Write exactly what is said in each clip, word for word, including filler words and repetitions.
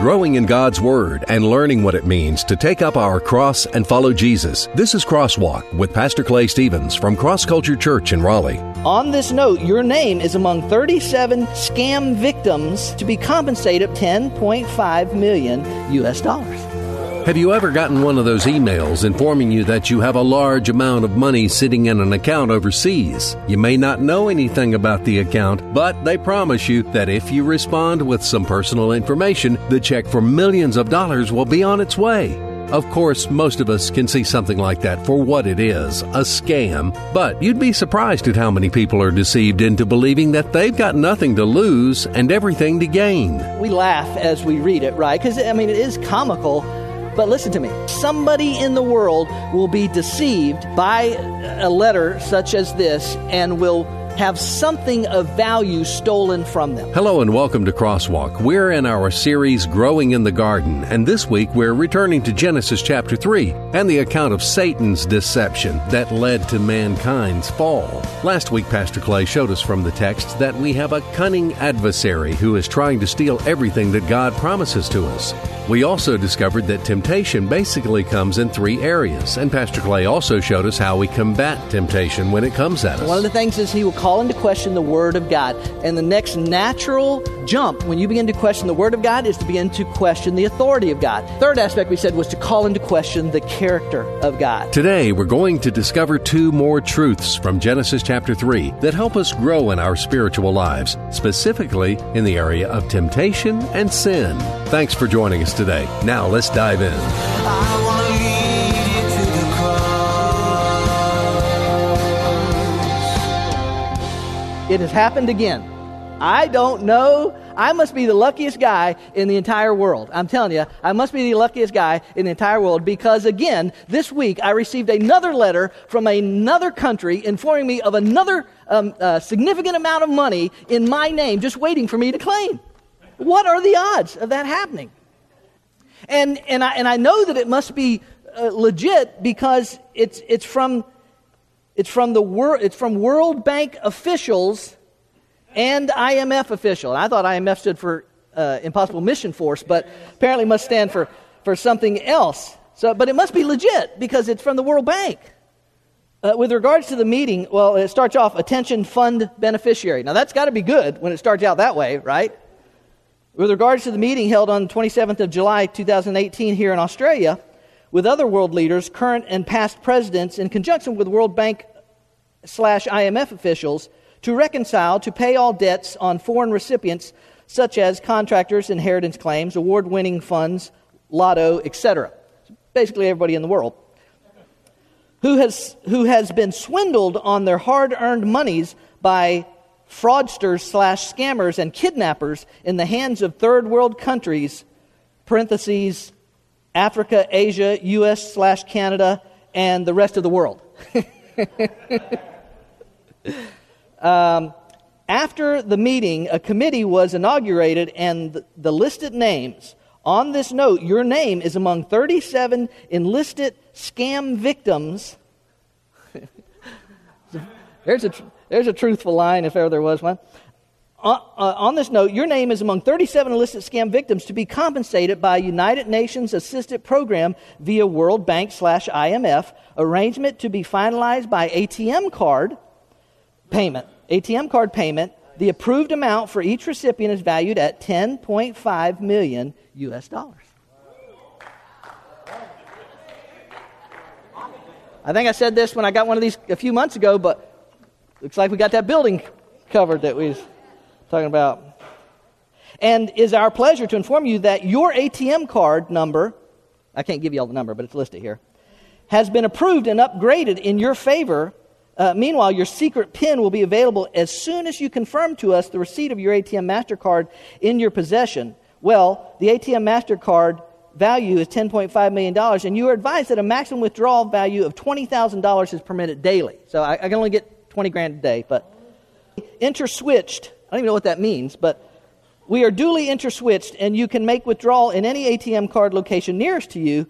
growing in God's Word and learning what it means to take up our cross and follow Jesus. This is Crosswalk with Pastor Clay Stevens from Cross Culture Church in Raleigh. On this note, your name is among thirty-seven scam victims to be compensated ten point five million U S dollars. Have you ever gotten one of those emails informing you that you have a large amount of money sitting in an account overseas? You may not know anything about the account, but they promise you that if you respond with some personal information, the check for millions of dollars will be on its way. Of course, most of us can see something like that for what it is, a scam. But you'd be surprised at how many people are deceived into believing that they've got nothing to lose and everything to gain. We laugh as we read it, right? Because, I mean, it is comical. But listen to me, somebody in the world will be deceived by a letter such as this and will have something of value stolen from them. Hello and welcome to Crosswalk. We're in our series, Growing in the Garden, and this week we're returning to Genesis chapter three and the account of Satan's deception that led to mankind's fall. Last week, Pastor Clay showed us from the text that we have a cunning adversary who is trying to steal everything that God promises to us. We also discovered that temptation basically comes in three areas, and Pastor Clay also showed us how we combat temptation when it comes at us. One of the things is he will call into question the Word of God. And the next natural jump when you begin to question the Word of God is to begin to question the authority of God. Third aspect we said was to call into question the character of God. Today we're going to discover two more truths from Genesis chapter three that help us grow in our spiritual lives, specifically in the area of temptation and sin. Thanks for joining us today. Now let's dive in. I want to lead. It has happened again. I don't know. I must be the luckiest guy in the entire world. I'm telling you, I must be the luckiest guy in the entire world because, again, this week I received another letter from another country informing me of another um, uh, significant amount of money in my name just waiting for me to claim. What are the odds of that happening? And and I and I know that it must be uh, legit because it's it's from. It's from the wor- It's from World Bank officials and I M F officials. I thought I M F stood for uh, Impossible Mission Force, but apparently must stand for, for something else. So, but it must be legit because it's from the World Bank. Uh, with regards to the meeting, well, it starts off attention fund beneficiary. Now that's got to be good when it starts out that way, right? With regards to the meeting held on the twenty-seventh of July, two thousand eighteen, here in Australia, with other world leaders, current and past presidents, in conjunction with World Bank slash I M F officials to reconcile, to pay all debts on foreign recipients such as contractors, inheritance claims, award-winning funds, lotto, et cetera. Basically everybody in the world who has who has been swindled on their hard-earned monies by fraudsters slash scammers and kidnappers in the hands of third world countries, parentheses, Africa, Asia, U S slash Canada, and the rest of the world. um, after the meeting, a committee was inaugurated and the, the listed names. On this note, your name is among thirty-seven enlisted scam victims. there's a there's a truthful line if ever there was one. Uh, uh, on this note, your name is among thirty-seven illicit scam victims to be compensated by a United Nations assisted program via World Bank slash I M F, arrangement to be finalized by A T M card payment. A T M card payment, the approved amount for each recipient is valued at ten point five million U S dollars. I think I said this when I got one of these a few months ago, but looks like we got that building covered that we... talking about. And is our pleasure to inform you that your A T M card number, I can't give you all the number, but it's listed here, has been approved and upgraded in your favor. Uh, meanwhile, your secret PIN will be available as soon as you confirm to us the receipt of your A T M MasterCard in your possession. Well, the A T M MasterCard value is ten point five million dollars, and you are advised that a maximum withdrawal value of twenty thousand dollars is permitted daily. So I, I can only get twenty grand a day, but interswitched. I don't even know what that means, but we are duly interswitched, and you can make withdrawal in any A T M card location nearest to you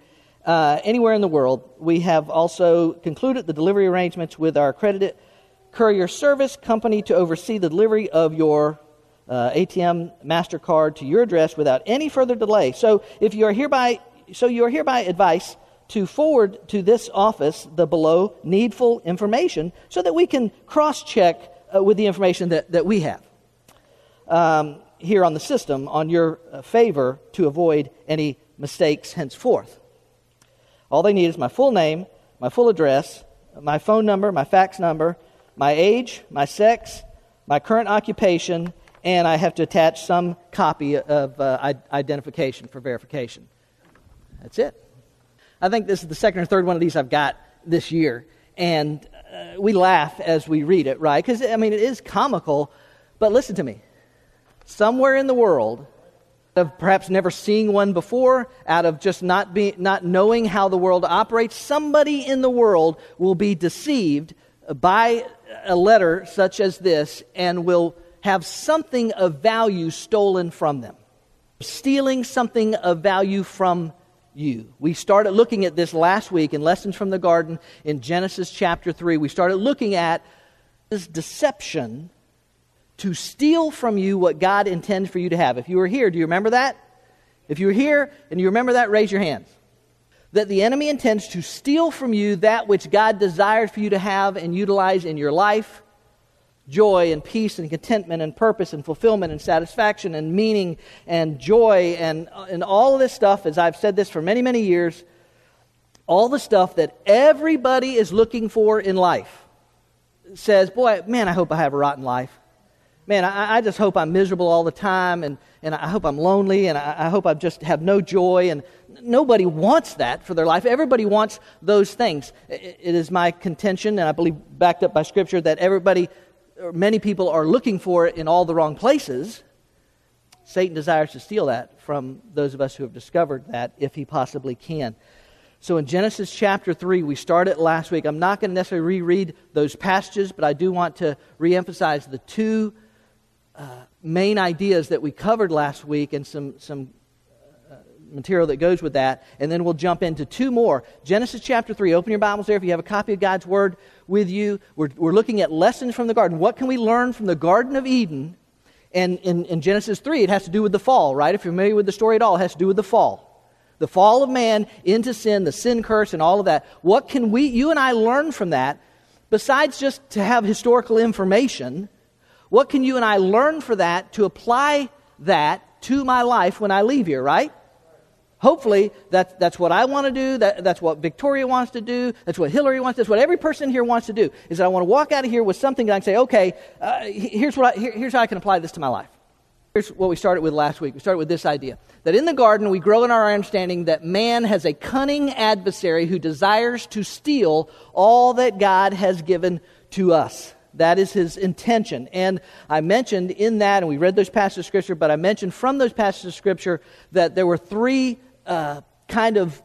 uh, anywhere in the world. We have also concluded the delivery arrangements with our accredited courier service company to oversee the delivery of your uh, A T M MasterCard to your address without any further delay. So if you are hereby, so you are hereby advised to forward to this office the below needful information so that we can cross-check uh, with the information that, that we have um, here on the system on your uh, favor to avoid any mistakes henceforth. All they need is my full name, my full address, my phone number, my fax number, my age, my sex, my current occupation, and I have to attach some copy of uh, identification for verification. That's it. I think this is the second or third one of these I've got this year, and uh, we laugh as we read it, right? Because, I mean, it is comical, but listen to me. Somewhere in the world, of perhaps never seeing one before, out of just not be, not knowing how the world operates, somebody in the world will be deceived by a letter such as this and will have something of value stolen from them. Stealing something of value from you. We started looking at this last week in Lessons from the Garden in Genesis chapter three. We started looking at this deception to steal from you what God intended for you to have. If you were here, do you remember that? If you were here and you remember that, raise your hands. That the enemy intends to steal from you that which God desired for you to have and utilize in your life. Joy and peace and contentment and purpose and fulfillment and satisfaction and meaning and joy and, and all of this stuff, as I've said this for many, many years, all the stuff that everybody is looking for in life says, boy, man, I hope I have a rotten life. Man, I, I just hope I'm miserable all the time, and, and I hope I'm lonely, and I, I hope I just have no joy. And nobody wants that for their life. Everybody wants those things. It, it is my contention, and I believe backed up by Scripture, that everybody... many people are looking for it in all the wrong places. Satan desires to steal that from those of us who have discovered that, if he possibly can. So in Genesis chapter three, we started last week. I'm not going to necessarily reread those passages, but I do want to reemphasize the two uh, main ideas that we covered last week and some, some uh, material that goes with that. And then we'll jump into two more. Genesis chapter three, open your Bibles there if you have a copy of God's Word with you. We're, we're looking at lessons from the garden. What can we learn from the Garden of Eden? And in, in Genesis three, it has to do with the fall, right? If you're familiar with the story at all, it has to do with the fall. The fall of man into sin, the sin curse, and all of that. What can we, you and I, learn from that? Besides just to have historical information, what can you and I learn for that to apply that to my life when I leave here, right? Hopefully, that, that's what I want to do, that, that's what Victoria wants to do, that's what Hillary wants to do, that's what every person here wants to do, is that I want to walk out of here with something that I can say, okay, uh, here's, what I, here, here's how I can apply this to my life. Here's what we started with last week. We started with this idea, that in the garden we grow in our understanding that man has a cunning adversary who desires to steal all that God has given to us. That is his intention. And I mentioned in that, and we read those passages of Scripture, but I mentioned from those passages of Scripture that there were three Uh, kind of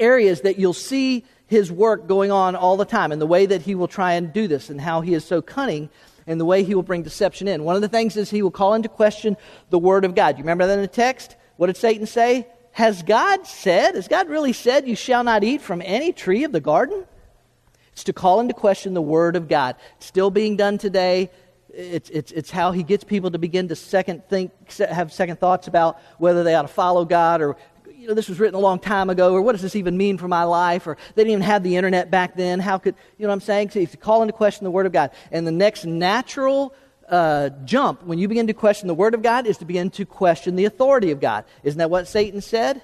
areas that you'll see his work going on all the time, and the way that he will try and do this, and how he is so cunning, and the way he will bring deception in. One of the things is he will call into question the Word of God. You remember that in the text? What did Satan say? Has God said, has God really said, you shall not eat from any tree of the garden? It's to call into question the Word of God. It's still being done today. It's it's it's how he gets people to begin to second think, have second thoughts about whether they ought to follow God, or, you know, this was written a long time ago, or what does this even mean for my life, or they didn't even have the internet back then. How could, you know what I'm saying? So you have to call into question the Word of God. And the next natural uh, jump when you begin to question the Word of God is to begin to question the authority of God. Isn't that what Satan said?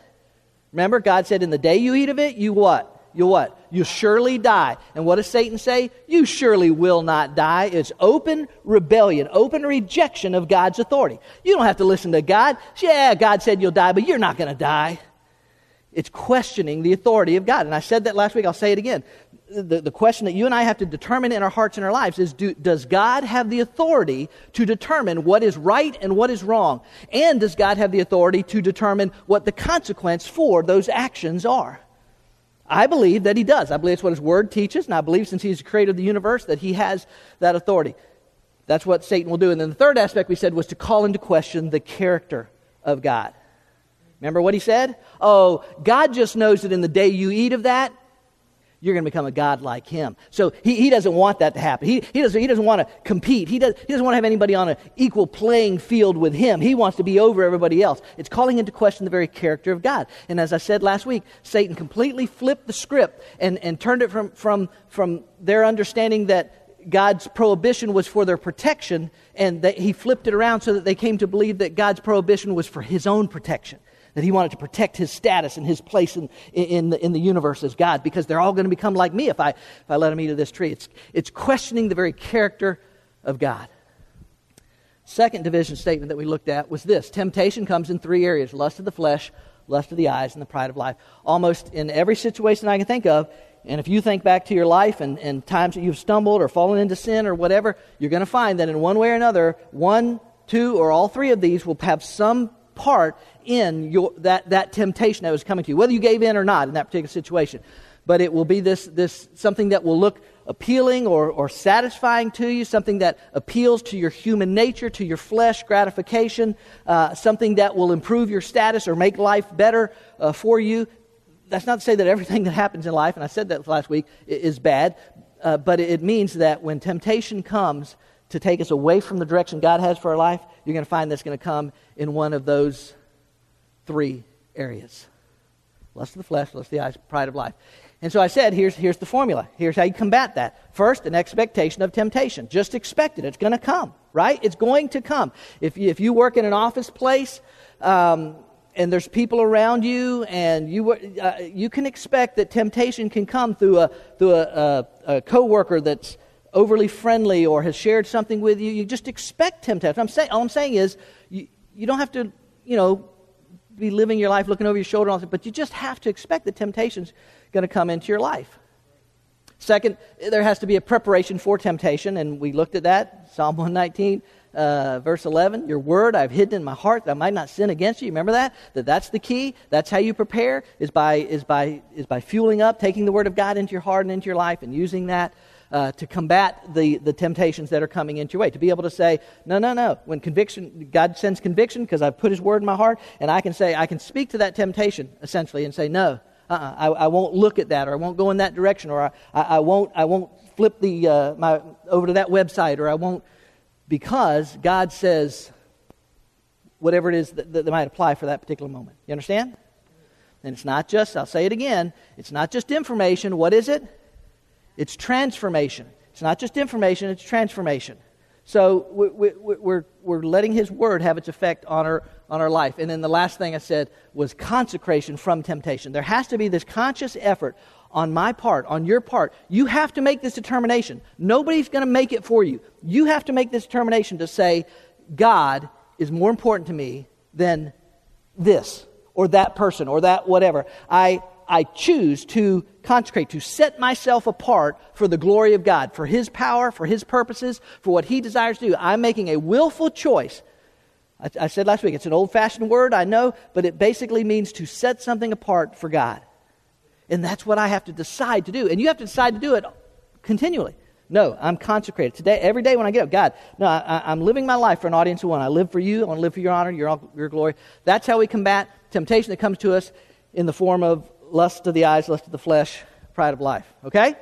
Remember, God said, in the day you eat of it, you what? You'll what? You'll surely die. And what does Satan say? You surely will not die. It's open rebellion, open rejection of God's authority. You don't have to listen to God. Yeah, God said you'll die, but you're not going to die. It's questioning the authority of God. And I said that last week. I'll say it again. The, the question that you and I have to determine in our hearts and our lives is, do, does God have the authority to determine what is right and what is wrong? And does God have the authority to determine what the consequence for those actions are? I believe that he does. I believe it's what his Word teaches, and I believe since he's the creator of the universe that he has that authority. That's what Satan will do. And then the third aspect we said was to call into question the character of God. Remember what he said? Oh, God just knows that in the day you eat of that, you're going to become a God like him. So he, he doesn't want that to happen. He, he doesn't, he doesn't want to compete. He, does, he doesn't want to have anybody on an equal playing field with him. He wants to be over everybody else. It's calling into question the very character of God. And as I said last week, Satan completely flipped the script and, and turned it from, from, from their understanding that God's prohibition was for their protection, and that he flipped it around so that they came to believe that God's prohibition was for his own protection, that he wanted to protect his status and his place in, in, the, in the universe as God, because they're all going to become like me if I, if I let them eat of this tree. It's, it's questioning the very character of God. Second division statement that we looked at was this. Temptation comes in three areas: lust of the flesh, lust of the eyes, and the pride of life. Almost in every situation I can think of, and if you think back to your life and, and times that you've stumbled or fallen into sin or whatever, you're going to find that in one way or another, one, two, or all three of these will have some part in your, that, that temptation that was coming to you, whether you gave in or not in that particular situation. But it will be this, this something that will look appealing or, or satisfying to you, something that appeals to your human nature, to your flesh, gratification, uh, something that will improve your status or make life better uh, for you. That's not to say that everything that happens in life, and I said that last week, is bad, uh, but it means that when temptation comes to take us away from the direction God has for our life, you're going to find that's going to come in one of those three areas. Lust of the flesh, lust of the eyes, pride of life. And so I said, here's, here's the formula. Here's how you combat that. First, an expectation of temptation. Just expect it. It's going to come, right? It's going to come. If you, if you work in an office place, um, and there's people around you, and you uh, you can expect that temptation can come through a through a, a, a coworker that's overly friendly or has shared something with you. You just expect temptation. I'm saying all I'm saying is you you don't have to you know be living your life looking over your shoulder, but you just have to expect that temptation's going to come into your life. Second, there has to be a preparation for temptation, and we looked at that. Psalm one nineteen. Uh, verse eleven, your word I've hidden in my heart that I might not sin against you. Remember that? That that's the key. That's how you prepare, is by is by is by fueling up, taking the word of God into your heart and into your life, and using that uh, to combat the the temptations that are coming into your way. To be able to say, no, no, no. When conviction, God sends conviction because I've put his word in my heart, and I can say, I can speak to that temptation essentially and say, no, uh-uh, I, I won't look at that, or I won't go in that direction, or I, I, I won't I won't flip the uh, my over to that website, or I won't. Because God says whatever it is that, that might apply for that particular moment. You understand? And it's not just, I'll say it again, it's not just information. What is it? It's transformation. It's not just information, it's transformation. So we, we, we're, we're letting his word have its effect on our, on our life. And then the last thing I said was consecration from temptation. There has to be this conscious effort on my part, on your part. You have to make this determination. Nobody's going to make it for you. You have to make this determination to say, God is more important to me than this or that person or that whatever. I I choose to consecrate, to set myself apart for the glory of God, for his power, for his purposes, for what he desires to do. I'm making a willful choice. I, I said last week, it's an old-fashioned word, I know, but it basically means to set something apart for God. And that's what I have to decide to do. And you have to decide to do it continually. No, I'm consecrated. Today, every day when I get up, God, no, I, I'm living my life for an audience of one. I live for you. I want to live for your honor, your, your glory. That's how we combat temptation that comes to us in the form of lust of the eyes, lust of the flesh, pride of life. Okay?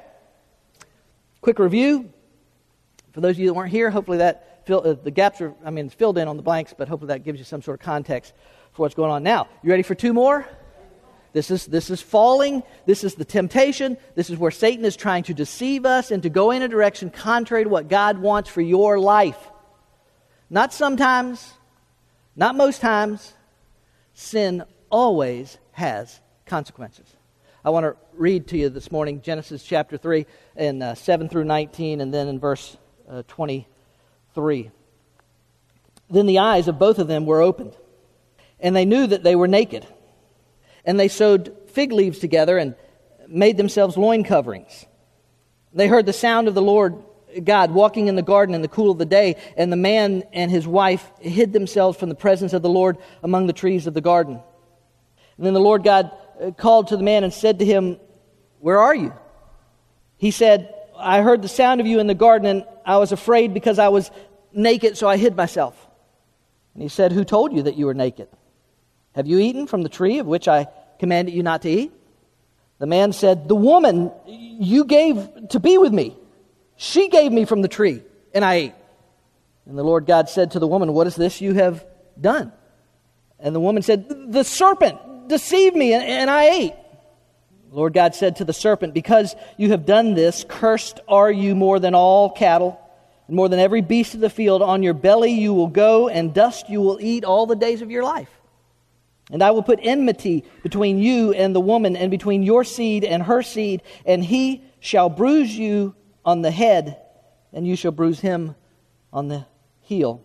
Quick review. For those of you that weren't here, hopefully that, fill, uh, the gaps are, I mean, it's filled in on the blanks, but hopefully that gives you some sort of context for what's going on now. You ready for two more? This is this is falling. This is the temptation. This is where Satan is trying to deceive us and to go in a direction contrary to what God wants for your life. Not sometimes, not most times. Sin always has consequences. I want to read to you this morning Genesis chapter three and uh, seven through nineteen, and then in verse uh, twenty-three. Then the eyes of both of them were opened, and they knew that they were naked. And they sewed fig leaves together and made themselves loin coverings. They heard the sound of the Lord God walking in the garden in the cool of the day, and the man and his wife hid themselves from the presence of the Lord among the trees of the garden. And then the Lord God called to the man and said to him, "Where are you?" He said, "I heard the sound of you in the garden, and I was afraid because I was naked, so I hid myself." And he said, "Who told you that you were naked? Have you eaten from the tree of which I commanded you not to eat?" The man said, the woman you gave to be with me, she gave me from the tree, and I ate. And the Lord God said to the woman, what is this you have done? And the woman said, the serpent deceived me, and I ate. The Lord God said to the serpent, because you have done this, cursed are you more than all cattle, and more than every beast of the field. On your belly you will go, and dust you will eat all the days of your life. And I will put enmity between you and the woman, and between your seed and her seed, and he shall bruise you on the head, and you shall bruise him on the heel.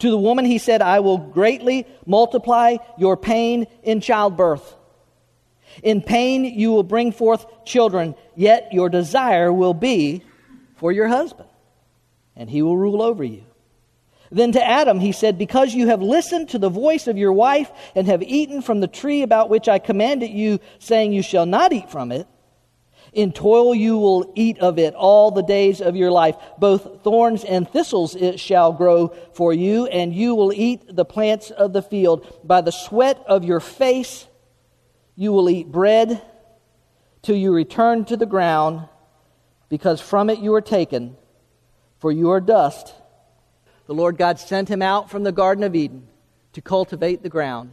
To the woman he said, I will greatly multiply your pain in childbirth. In pain you will bring forth children, yet your desire will be for your husband, and he will rule over you. Then to Adam he said, because you have listened to the voice of your wife and have eaten from the tree about which I commanded you, saying you shall not eat from it, in toil you will eat of it all the days of your life. Both thorns and thistles it shall grow for you, and you will eat the plants of the field. By the sweat of your face you will eat bread till you return to the ground, because from it you are taken, for you are dust. The Lord God sent him out from the Garden of Eden to cultivate the ground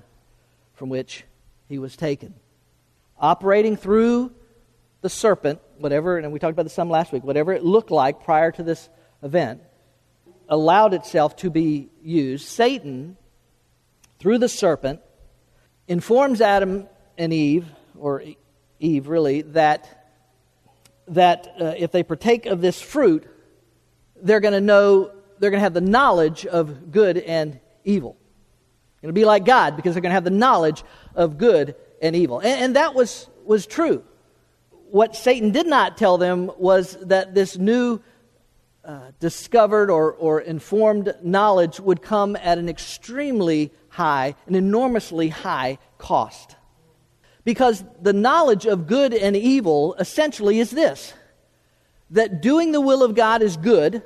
from which he was taken. Operating through the serpent, whatever, and we talked about this some last week, whatever it looked like prior to this event, allowed itself to be used. Satan, through the serpent, informs Adam and Eve, or Eve really, that, that uh, if they partake of this fruit, they're going to know they're going to have the knowledge of good and evil. It'll be like God, because they're going to have the knowledge of good and evil. And, and that was, was true. What Satan did not tell them was that this new uh, discovered or, or informed knowledge would come at an extremely high, an enormously high cost. Because the knowledge of good and evil essentially is this, that doing the will of God is good,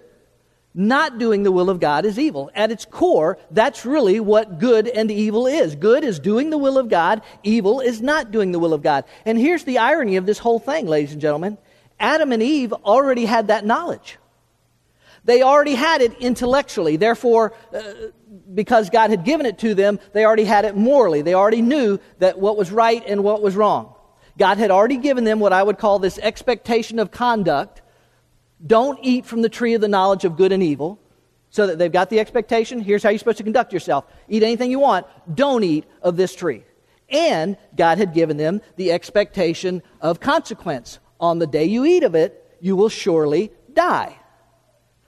not doing the will of God is evil. At its core, that's really what good and evil is. Good is doing the will of God. Evil is not doing the will of God. And here's the irony of this whole thing, ladies and gentlemen. Adam and Eve already had that knowledge. They already had it intellectually. Therefore, uh, because God had given it to them, they already had it morally. They already knew that what was right and what was wrong. God had already given them what I would call this expectation of conduct. Don't eat from the tree of the knowledge of good and evil, so that they've got the expectation, here's how you're supposed to conduct yourself. Eat anything you want, don't eat of this tree. And God had given them the expectation of consequence. On the day you eat of it, you will surely die.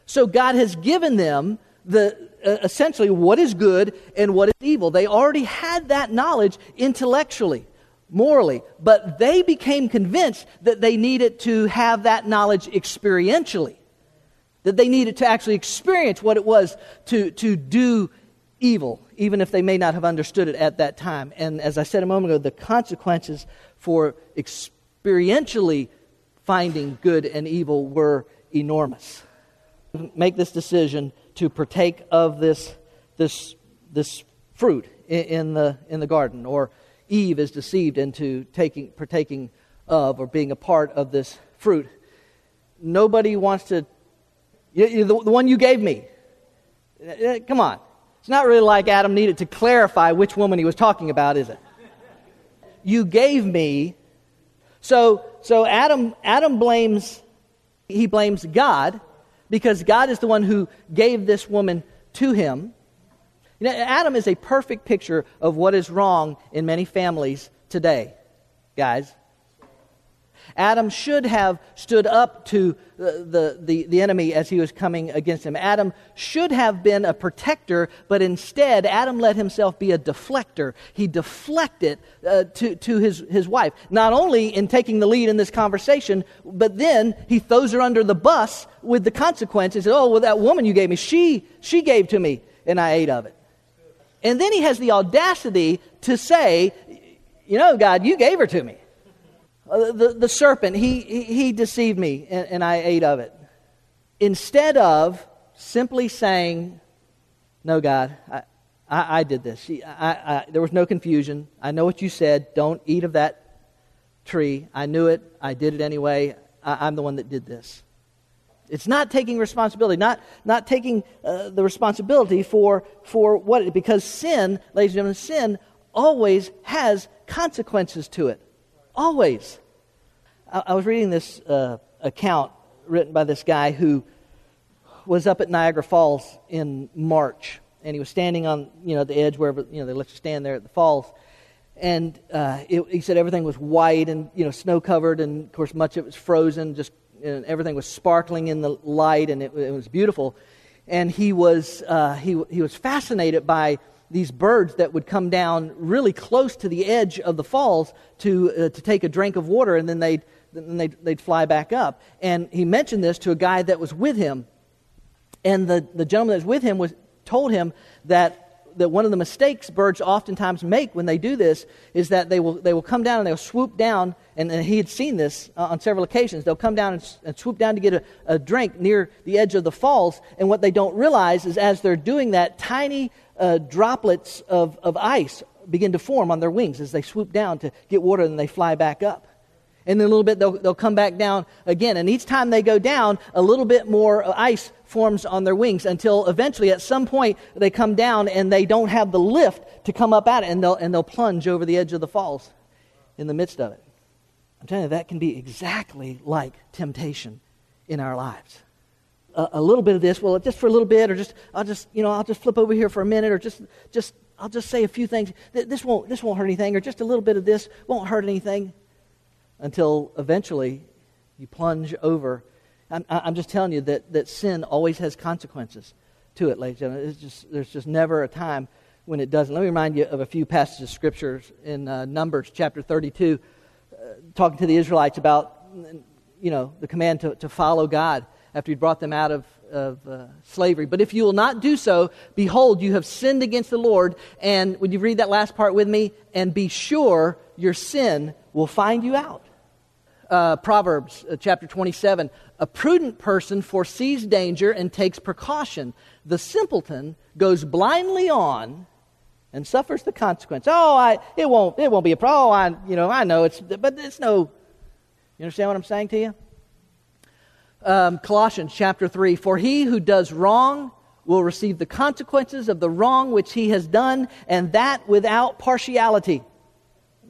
So God has given them the uh, essentially what is good and what is evil. They already had that knowledge intellectually, morally, but they became convinced that they needed to have that knowledge experientially, that they needed to actually experience what it was to, to do evil, even if they may not have understood it at that time. And as I said a moment ago, the consequences for experientially finding good and evil were enormous. Make this decision to partake of this this this fruit in the in the garden, or Eve is deceived into taking, partaking of, or being a part of this fruit. Nobody wants to, you, you, the, the one you gave me. Come on. It's not really like Adam needed to clarify which woman he was talking about, is it? You gave me. So so Adam Adam blames, he blames God, because God is the one who gave this woman to him. You know, Adam is a perfect picture of what is wrong in many families today, guys. Adam should have stood up to the, the, the enemy as he was coming against him. Adam should have been a protector, but instead Adam let himself be a deflector. He deflected uh, to, to his, his wife, not only in taking the lead in this conversation, but then he throws her under the bus with the consequences. Oh, well, that woman you gave me, she she gave to me, and I ate of it. And then he has the audacity to say, you know, God, you gave her to me. The, the serpent, he, he deceived me, and, and I ate of it. Instead of simply saying, no, God, I, I, I did this. I, I, there was no confusion. I know what you said. Don't eat of that tree. I knew it. I did it anyway. I, I'm the one that did this. It's not taking responsibility, not not taking uh, the responsibility for for what it, because sin, ladies and gentlemen, sin always has consequences to it. Always. I, I was reading this uh, account written by this guy who was up at Niagara Falls in March, and he was standing on you know the edge wherever you know they let you stand there at the falls, and uh, it, he said everything was white and you know snow covered, and of course much of it was frozen, just. And everything was sparkling in the light, and it, it was beautiful. And he was uh, he he was fascinated by these birds that would come down really close to the edge of the falls to uh, to take a drink of water, and then they'd then they'd, they'd fly back up. And he mentioned this to a guy that was with him, and the, the gentleman that was with him was told him that. That one of the mistakes birds oftentimes make when they do this is that they will they will come down and they'll swoop down, and, and he had seen this uh, on several occasions. They'll come down and, and swoop down to get a, a drink near the edge of the falls, and what they don't realize is as they're doing that, tiny uh, droplets of, of ice begin to form on their wings as they swoop down to get water, and they fly back up. And then a little bit, they'll, they'll come back down again. And each time they go down, a little bit more ice forms on their wings until eventually at some point they come down and they don't have the lift to come up at it. And they'll, and they'll plunge over the edge of the falls in the midst of it. I'm telling you, that can be exactly like temptation in our lives. A, a little bit of this, well, just for a little bit, or just, I'll just, you know, I'll just flip over here for a minute, or just, just I'll just say a few things. This won't, this won't hurt anything, or just a little bit of this won't hurt anything. Until eventually you plunge over. I'm, I'm just telling you that, that sin always has consequences to it, ladies and gentlemen. It's just, there's just never a time when it doesn't. Let me remind you of a few passages of scriptures in uh, Numbers chapter thirty-two, uh, talking to the Israelites about you know the command to, to follow God after He brought them out of, of uh, slavery. But if you will not do so, behold, you have sinned against the Lord. And would you read that last part with me? And be sure your sin will find you out. Uh, Proverbs uh, chapter twenty-seven, a prudent person foresees danger and takes precaution. The simpleton goes blindly on and suffers the consequence. Oh, I it won't it won't be a problem. Oh, I you know I know it's but it's no. You understand what I'm saying to you? Um, Colossians chapter three, for he who does wrong will receive the consequences of the wrong which he has done, and that without partiality.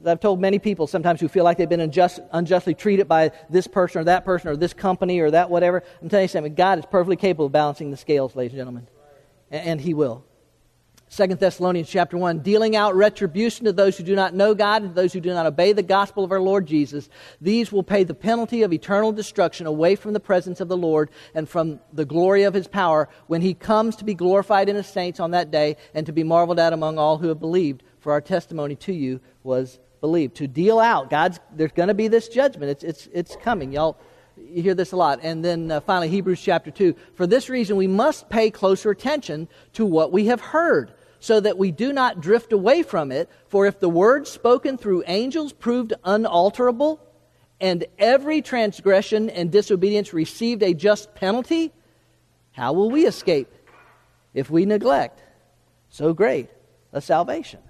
I've told many people sometimes who feel like they've been unjust, unjustly treated by this person or that person or this company or that whatever. I'm telling you something. God is perfectly capable of balancing the scales, ladies and gentlemen. And, and He will. Second Thessalonians chapter one, dealing out retribution to those who do not know God and those who do not obey the gospel of our Lord Jesus. These will pay the penalty of eternal destruction away from the presence of the Lord and from the glory of His power when He comes to be glorified in His saints on that day and to be marveled at among all who have believed. For our testimony to you was believe, to deal out. God's, there's going to be this judgment. It's it's it's coming. Y'all, you hear this a lot. And then uh, finally, Hebrews chapter two. For this reason, we must pay closer attention to what we have heard, so that we do not drift away from it. For if the word spoken through angels proved unalterable, and every transgression and disobedience received a just penalty, how will we escape if we neglect so great a salvation?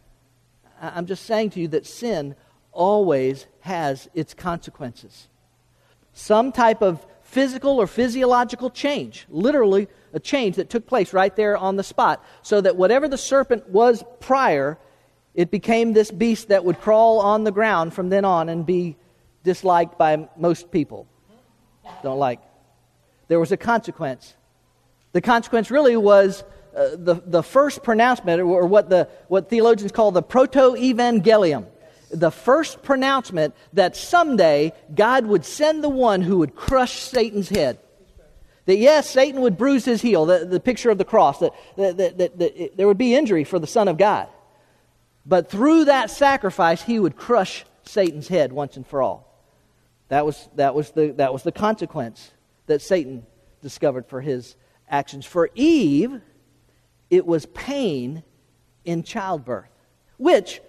I'm just saying to you that sin always has its consequences. Some type of physical or physiological change, literally a change that took place right there on the spot, so that whatever the serpent was prior, it became this beast that would crawl on the ground from then on and be disliked by most people. Don't like. There was a consequence. The consequence really was Uh, the, the first pronouncement, or what the what theologians call the proto-evangelium, the first pronouncement that someday God would send the one who would crush Satan's head. That yes, Satan would bruise his heel, the, the picture of the cross, that, that, that, that, that it, there would be injury for the Son of God. But through that sacrifice, He would crush Satan's head once and for all. That was that was the that was the consequence that Satan discovered for his actions. For Eve, it was pain in childbirth, which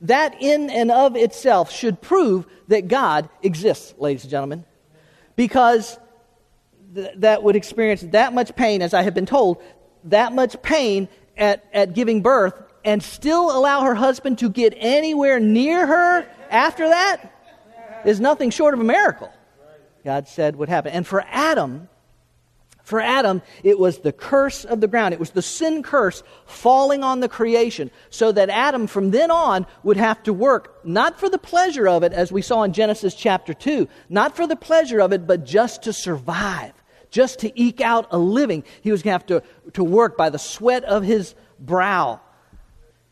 that in and of itself should prove that God exists, ladies and gentlemen, because th- that would experience that much pain, as I have been told, that much pain at, at giving birth, and still allow her husband to get anywhere near her after that? is nothing short of a miracle, God said would happen. And for Adam, for Adam, it was the curse of the ground. It was the sin curse falling on the creation, so that Adam from then on would have to work, not for the pleasure of it, as we saw in Genesis chapter two, not for the pleasure of it, but just to survive, just to eke out a living. He was going to have to, to work by the sweat of his brow,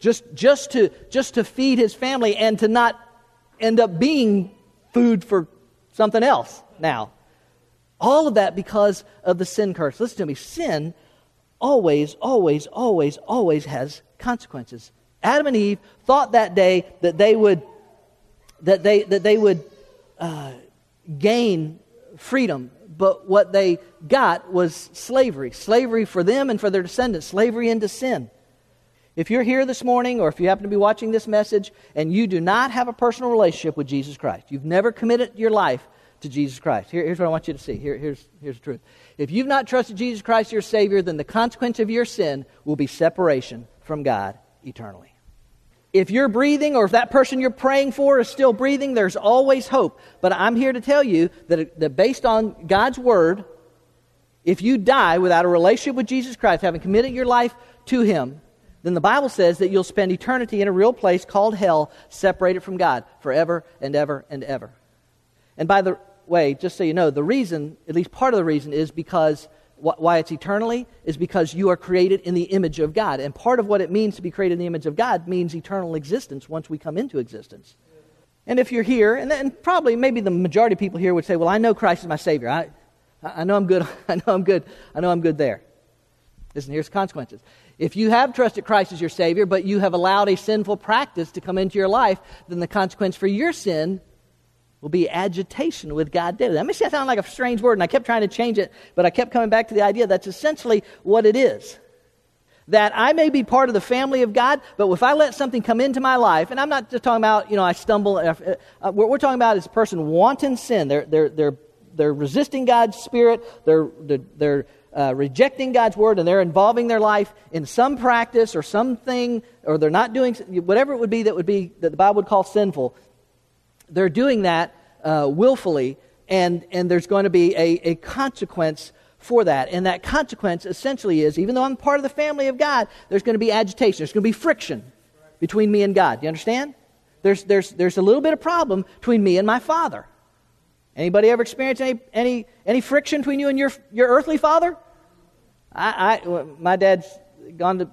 just, just, to, just to feed his family and to not end up being food for something else now. All of that because of the sin curse. Listen to me. Sin always, always, always, always has consequences. Adam and Eve thought that day that they would that they that they would uh, gain freedom, but what they got was slavery. Slavery for them and for their descendants. Slavery into sin. If you're here this morning, or if you happen to be watching this message, and you do not have a personal relationship with Jesus Christ, you've never committed your life to Jesus Christ. Here, here's what I want you to see. Here, here's, here's the truth. If you've not trusted Jesus Christ, your Savior, then the consequence of your sin will be separation from God eternally. If you're breathing, or if that person you're praying for is still breathing, there's always hope. But I'm here to tell you that, that based on God's Word, if you die without a relationship with Jesus Christ, having committed your life to Him, then the Bible says that you'll spend eternity in a real place called hell, separated from God forever and ever and ever. And by the way, just so you know, the reason, at least part of the reason, is because wh- why it's eternally is because you are created in the image of God. And part of what it means to be created in the image of God means eternal existence once we come into existence. And if you're here, and, then, and probably maybe the majority of people here would say, well, I know Christ is my Savior. I, I know I'm good. I know I'm good. I know I'm good there. Listen, here's the consequences. If you have trusted Christ as your Savior, but you have allowed a sinful practice to come into your life, then the consequence for your sin will be agitation with God daily. That makes it sound like a strange word, and I kept trying to change it, but I kept coming back to the idea that's essentially what it is. That I may be part of the family of God, but if I let something come into my life, and I'm not just talking about, you know, I stumble. Uh, uh, what we're talking about is a person wanting sin. They're they're they're they're resisting God's Spirit. They're they're, they're uh, rejecting God's Word, and they're involving their life in some practice or something, or they're not doing whatever it would be that would be that the Bible would call sinful. They're doing that uh, willfully, and, and there's going to be a, a consequence for that. And that consequence essentially is, even though I'm part of the family of God, there's going to be agitation. There's going to be friction between me and God. Do you understand? There's there's there's a little bit of problem between me and my Father. Anybody ever experienced any any, any friction between you and your your earthly father? I, I my dad's gone to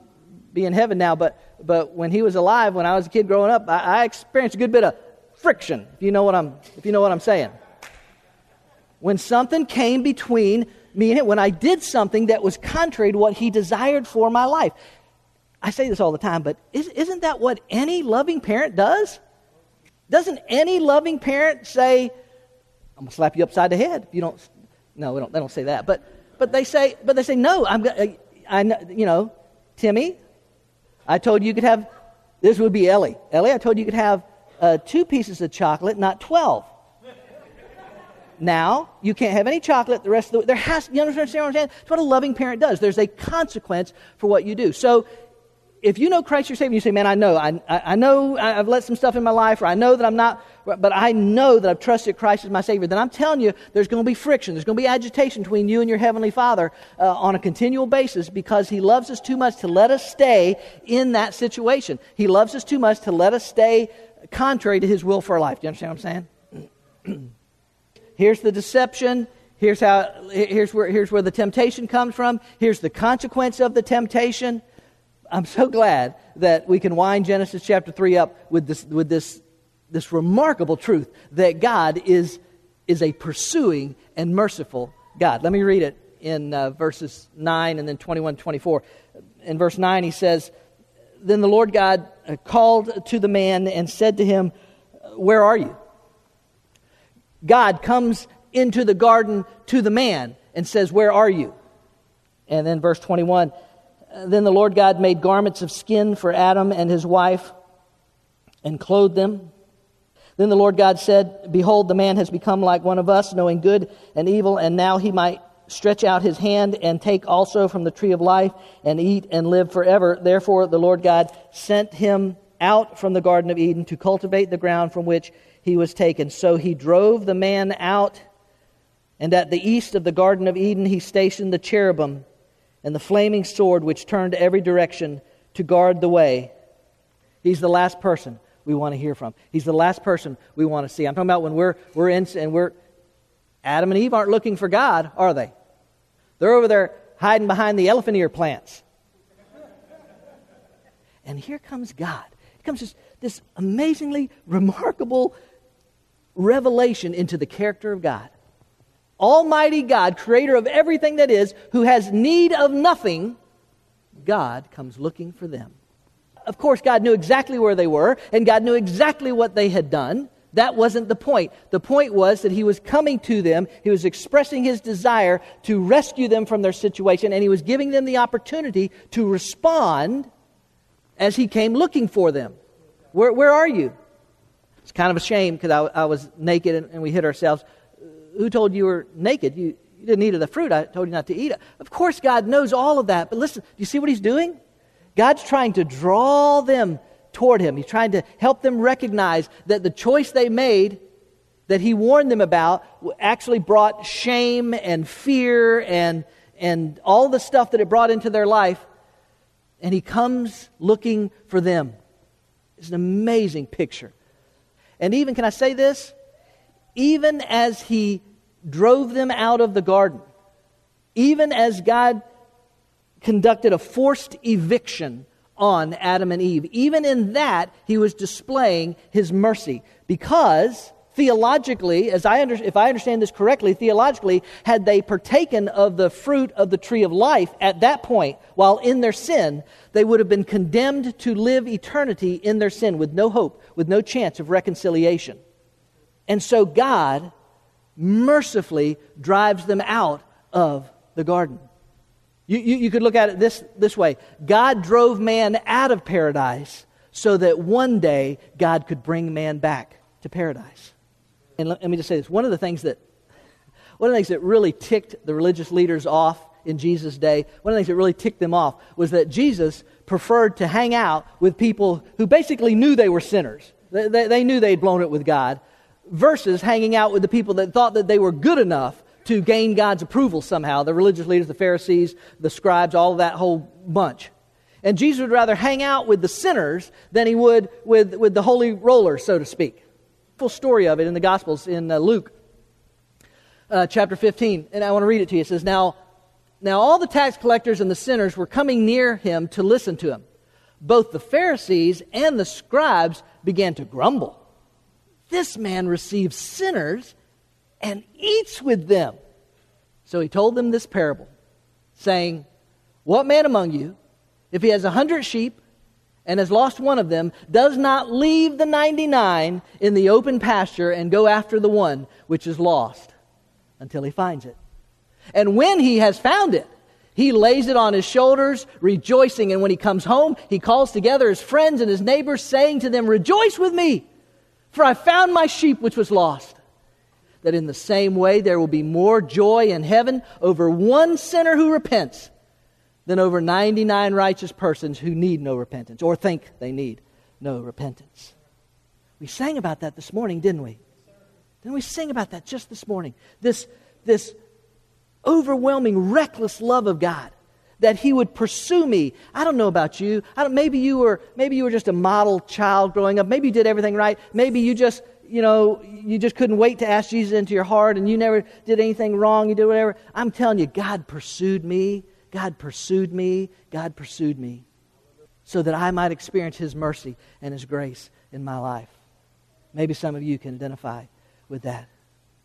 be in heaven now, but but when he was alive, when I was a kid growing up, I, I experienced a good bit of friction, if you know what I'm if you know what I'm saying. When something came between me and him, when I did something that was contrary to what he desired for my life. I say this all the time, but is, isn't that what any loving parent does? Doesn't any loving parent say, I'm gonna slap you upside the head if you don't? No, we don't. They don't say that, but but they say, but they say, no, I'm gonna, I, you know, Timmy, I told you you could have. This would be Ellie. Ellie, I told you you could have. Uh, two pieces of chocolate, not twelve. Now, you can't have any chocolate the rest of the week. There has, you understand what I'm saying? It's what a loving parent does. There's a consequence for what you do. So, if you know Christ your Savior, you say, man, I know. I, I know I've let some stuff in my life, or I know that I'm not, but I know that I've trusted Christ as my Savior. Then I'm telling you, there's going to be friction. There's going to be agitation between you and your Heavenly Father uh, on a continual basis, because He loves us too much to let us stay in that situation. He loves us too much to let us stay contrary to His will for our life. Do you understand what I'm saying? Here's the deception. Here's how. Here's where. Here's where the temptation comes from. Here's the consequence of the temptation. I'm so glad that we can wind Genesis chapter three up with this. With this. This remarkable truth that God is is a pursuing and merciful God. Let me read it in uh, verses nine and then twenty-one, twenty-four. In verse nine, He says, "Then the Lord God called to the man and said to him, 'Where are you?'" God comes into the garden to the man and says, "Where are you?" And then verse twenty-one, "Then the Lord God made garments of skin for Adam and his wife and clothed them. Then the Lord God said, 'Behold, the man has become like one of us, knowing good and evil, and now he might stretch out his hand and take also from the tree of life and eat and live forever.' Therefore the Lord God sent him out from the Garden of Eden to cultivate the ground from which he was taken. So he drove the man out, and at the east of the Garden of Eden he stationed the cherubim and the flaming sword which turned every direction to guard the way. He's the last person we want to hear from. He's the last person we want to see. I'm talking about when we're we're in and we're Adam and Eve aren't looking for God, are they? They're over there hiding behind the elephant ear plants. And here comes God. Here comes this, this amazingly remarkable revelation into the character of God. Almighty God, creator of everything that is, who has need of nothing, God comes looking for them. Of course, God knew exactly where they were, and God knew exactly what they had done. That wasn't the point. The point was that he was coming to them, he was expressing his desire to rescue them from their situation, and he was giving them the opportunity to respond as he came looking for them. Where, where are you? It's kind of a shame because I, I was naked and, and we hid ourselves. Who told you were naked? You, you didn't eat of the fruit. I told you not to eat it. Of course, God knows all of that. But listen, do you see what he's doing? God's trying to draw them toward him. He's trying to help them recognize that the choice they made, that he warned them about, actually brought shame and fear and, and all the stuff that it brought into their life. And he comes looking for them. It's an amazing picture. And even, can I say this? Even as he drove them out of the garden, even as God conducted a forced eviction on Adam and Eve, even in that, he was displaying his mercy. Because theologically, as I under, if I understand this correctly, theologically, had they partaken of the fruit of the tree of life at that point, while in their sin, they would have been condemned to live eternity in their sin with no hope, with no chance of reconciliation. And so God mercifully drives them out of the garden. You, you, you could look at it this, this way. God drove man out of paradise so that one day God could bring man back to paradise. And let, let me just say this. One of the things that one of the things that really ticked the religious leaders off in Jesus' day, one of the things that really ticked them off was that Jesus preferred to hang out with people who basically knew they were sinners. They, they, they knew they'd blown it with God, versus hanging out with the people that thought that they were good enough to gain God's approval somehow. The religious leaders, the Pharisees, the scribes, all that whole bunch. And Jesus would rather hang out with the sinners than he would with, with the holy rollers, so to speak. Full story of it in the Gospels in uh, Luke uh, chapter fifteen. And I want to read it to you. It says, Now, now all the tax collectors and the sinners were coming near him to listen to him. Both the Pharisees and the scribes began to grumble. This man receives sinners and eats with them. So he told them this parable, saying, What man among you, if he has a hundred sheep and has lost one of them, does not leave the ninety-nine in the open pasture and go after the one which is lost until he finds it? And when he has found it, he lays it on his shoulders, rejoicing. And when he comes home, he calls together his friends and his neighbors, saying to them, Rejoice with me, for I found my sheep which was lost. That in the same way there will be more joy in heaven over one sinner who repents than over ninety-nine righteous persons who need no repentance or think they need no repentance. We sang about that this morning, didn't we? Didn't we sing about that just this morning? This, this overwhelming, reckless love of God. That he would pursue me. I don't know about you. I don't, maybe you were maybe you were just a model child growing up. Maybe you did everything right. Maybe you just you know you just couldn't wait to ask Jesus into your heart, and you never did anything wrong. You did whatever. I'm telling you, God pursued me. God pursued me. God pursued me, so that I might experience His mercy and His grace in my life. Maybe some of you can identify with that.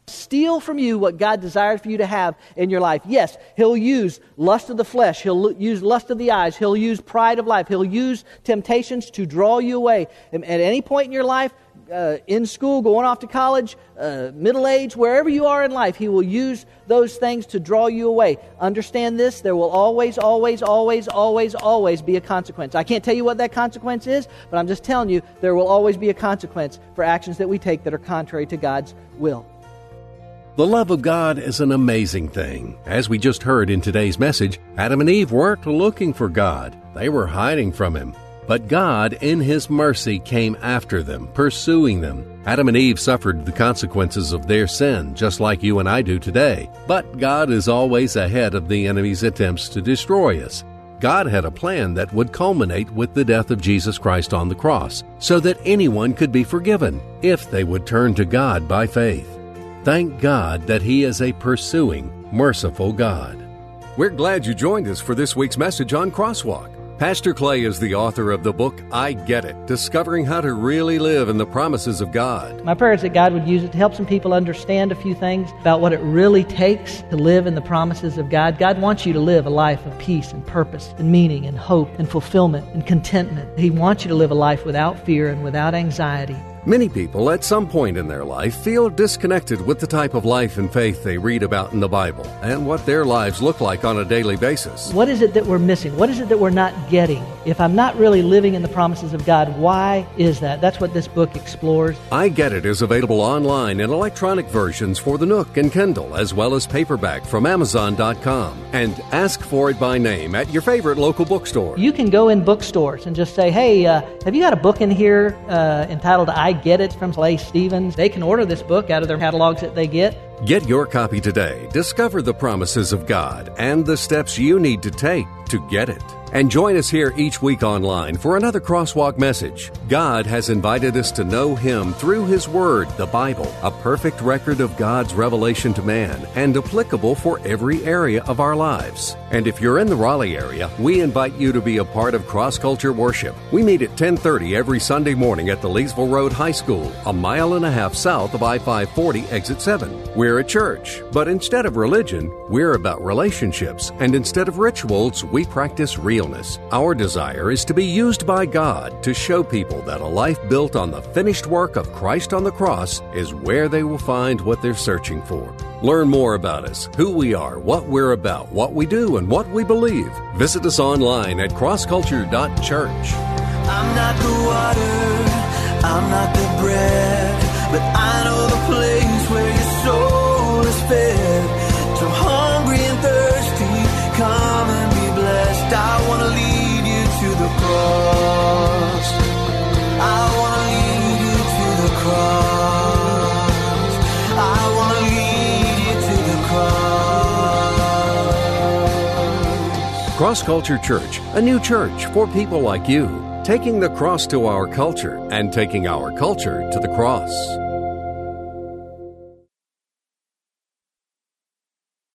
Steal from you what God desires for you to have in your life. Yes, He'll use lust of the flesh. He'll use lust of the eyes. He'll use pride of life. He'll use temptations to draw you away. And at any point in your life, uh, in school, going off to college, uh, middle age, wherever you are in life, He will use those things to draw you away. Understand this, there will always, always, always, always, always be a consequence. I can't tell you what that consequence is, but I'm just telling you, there will always be a consequence for actions that we take that are contrary to God's will. The love of God is an amazing thing. As we just heard in today's message, Adam and Eve weren't looking for God. They were hiding from Him. But God, in His mercy, came after them, pursuing them. Adam and Eve suffered the consequences of their sin, just like you and I do today. But God is always ahead of the enemy's attempts to destroy us. God had a plan that would culminate with the death of Jesus Christ on the cross, so that anyone could be forgiven if they would turn to God by faith. Thank God that He is a pursuing, merciful God. We're glad you joined us for this week's message on Crosswalk. Pastor Clay is the author of the book, I Get It, Discovering How to Really Live in the Promises of God. My prayer is that God would use it to help some people understand a few things about what it really takes to live in the promises of God. God wants you to live a life of peace and purpose and meaning and hope and fulfillment and contentment. He wants you to live a life without fear and without anxiety. Many people at some point in their life feel disconnected with the type of life and faith they read about in the Bible and what their lives look like on a daily basis. What is it that we're missing? What is it that we're not getting? If I'm not really living in the promises of God, why is that? That's what this book explores. I Get It is available online in electronic versions for the Nook and Kindle, as well as paperback from Amazon dot com. And ask for it by name at your favorite local bookstore. You can go in bookstores and just say, hey, uh, have you got a book in here uh, entitled I I Get It from Clay Stevens? They can order this book out of their catalogs that they get. Get your copy today. Discover the promises of God and the steps you need to take to get it. And join us here each week online for another Crosswalk message. God has invited us to know Him through His Word, the Bible, a perfect record of God's revelation to man and applicable for every area of our lives. And if you're in the Raleigh area, we invite you to be a part of Cross Culture Worship. We meet at ten thirty every Sunday morning at the Leesville Road High School, a mile and a half south of I five forty exit seven. We're a church, but instead of religion, we're about relationships, and instead of rituals, we practice realness. Our desire is to be used by God to show people that a life built on the finished work of Christ on the cross is where they will find what they're searching for. Learn more about us, who we are, what we're about, what we do, and what we believe. Visit us online at cross culture dot church. I'm not the water, I'm not the bread, but I know the place where your soul is fed. So hungry and thirsty, come and be blessed. I want to lead you to the cross. I want to lead you to the cross. Cross Culture Church, a new church for people like you, taking the cross to our culture and taking our culture to the cross.